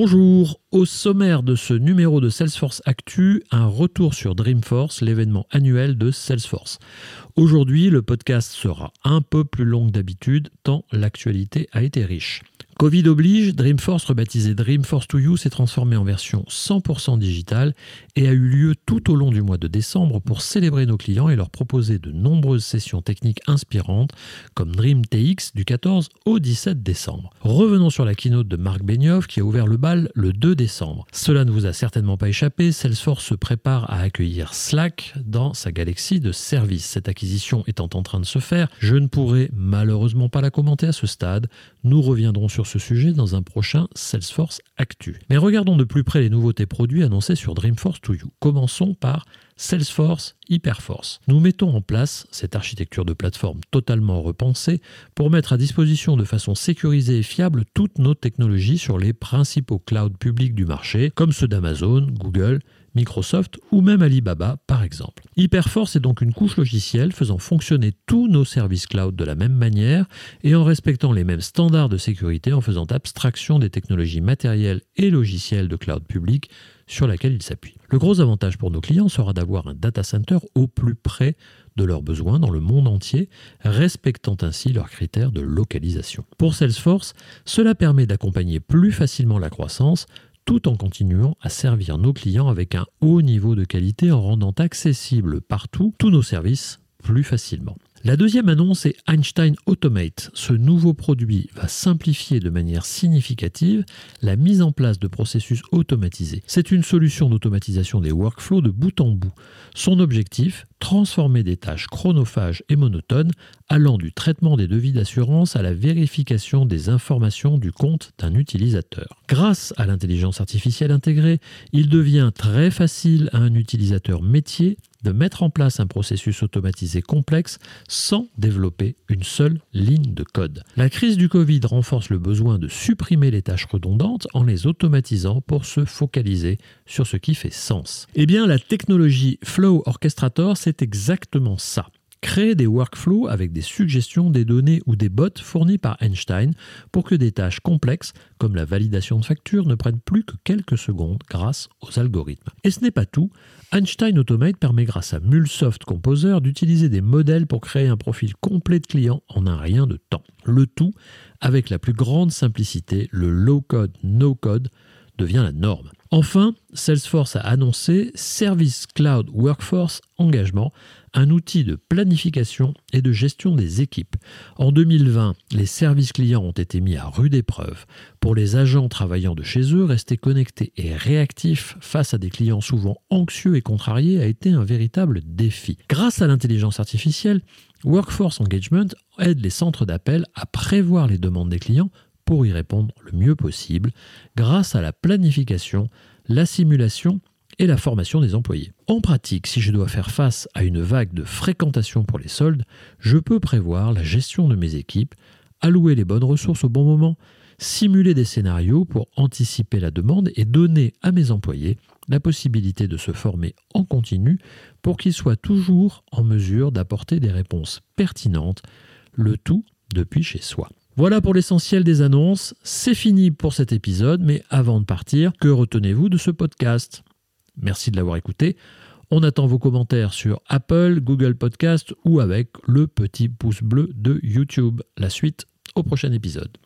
Bonjour, au sommaire de ce numéro de Salesforce Actu, un retour sur Dreamforce, l'événement annuel de Salesforce. Aujourd'hui, le podcast sera un peu plus long que d'habitude, tant l'actualité a été riche. Covid oblige, Dreamforce, rebaptisé Dreamforce to You, s'est transformé en version 100% digitale et a eu lieu tout au long du mois de décembre pour célébrer nos clients et leur proposer de nombreuses sessions techniques inspirantes comme Dream TX du 14 au 17 décembre. Revenons sur la keynote de Marc Benioff qui a ouvert le bal le 2 décembre. Cela ne vous a certainement pas échappé, Salesforce se prépare à accueillir Slack dans sa galaxie de services. Cette acquisition étant en train de se faire, je ne pourrai malheureusement pas la commenter à ce stade. Nous reviendrons sur ce sujet dans un prochain Salesforce Actu. Mais regardons de plus près les nouveautés produits annoncées sur Dreamforce to You. Commençons par Salesforce Hyperforce. Nous mettons en place cette architecture de plateforme totalement repensée pour mettre à disposition de façon sécurisée et fiable toutes nos technologies sur les principaux clouds publics du marché, comme ceux d'Amazon, Google, Microsoft ou même Alibaba par exemple. Hyperforce est donc une couche logicielle faisant fonctionner tous nos services cloud de la même manière et en respectant les mêmes standards de sécurité en faisant abstraction des technologies matérielles et logicielles de cloud public sur laquelle il s'appuie. Le gros avantage pour nos clients sera d'avoir un data center au plus près de leurs besoins dans le monde entier, respectant ainsi leurs critères de localisation. Pour Salesforce, cela permet d'accompagner plus facilement la croissance tout en continuant à servir nos clients avec un haut niveau de qualité en rendant accessibles partout tous nos services plus facilement. La deuxième annonce est Einstein Automate. Ce nouveau produit va simplifier de manière significative la mise en place de processus automatisés. C'est une solution d'automatisation des workflows de bout en bout. Son objectif, transformer des tâches chronophages et monotones allant du traitement des devis d'assurance à la vérification des informations du compte d'un utilisateur. Grâce à l'intelligence artificielle intégrée, il devient très facile à un utilisateur métier de mettre en place un processus automatisé complexe sans développer une seule ligne de code. La crise du Covid renforce le besoin de supprimer les tâches redondantes en les automatisant pour se focaliser sur ce qui fait sens. Eh bien, la technologie Flow Orchestrator, c'est exactement ça. Créer des workflows avec des suggestions, des données ou des bots fournis par Einstein pour que des tâches complexes, comme la validation de factures, ne prennent plus que quelques secondes grâce aux algorithmes. Et ce n'est pas tout. Einstein Automate permet grâce à MuleSoft Composer d'utiliser des modèles pour créer un profil complet de client en un rien de temps. Le tout avec la plus grande simplicité, le low-code, no-code devient la norme. Enfin, Salesforce a annoncé Service Cloud Workforce Engagement, un outil de planification et de gestion des équipes. En 2020, les services clients ont été mis à rude épreuve. Pour les agents travaillant de chez eux, rester connectés et réactifs face à des clients souvent anxieux et contrariés a été un véritable défi. Grâce à l'intelligence artificielle, Workforce Engagement aide les centres d'appel à prévoir les demandes des clients pour y répondre le mieux possible grâce à la planification, la simulation et la formation des employés. En pratique, si je dois faire face à une vague de fréquentation pour les soldes, je peux prévoir la gestion de mes équipes, allouer les bonnes ressources au bon moment, simuler des scénarios pour anticiper la demande et donner à mes employés la possibilité de se former en continu pour qu'ils soient toujours en mesure d'apporter des réponses pertinentes, le tout depuis chez soi. Voilà pour l'essentiel des annonces, c'est fini pour cet épisode, mais avant de partir, que retenez-vous de ce podcast ? Merci de l'avoir écouté, on attend vos commentaires sur Apple, Google Podcast ou avec le petit pouce bleu de YouTube. La suite au prochain épisode.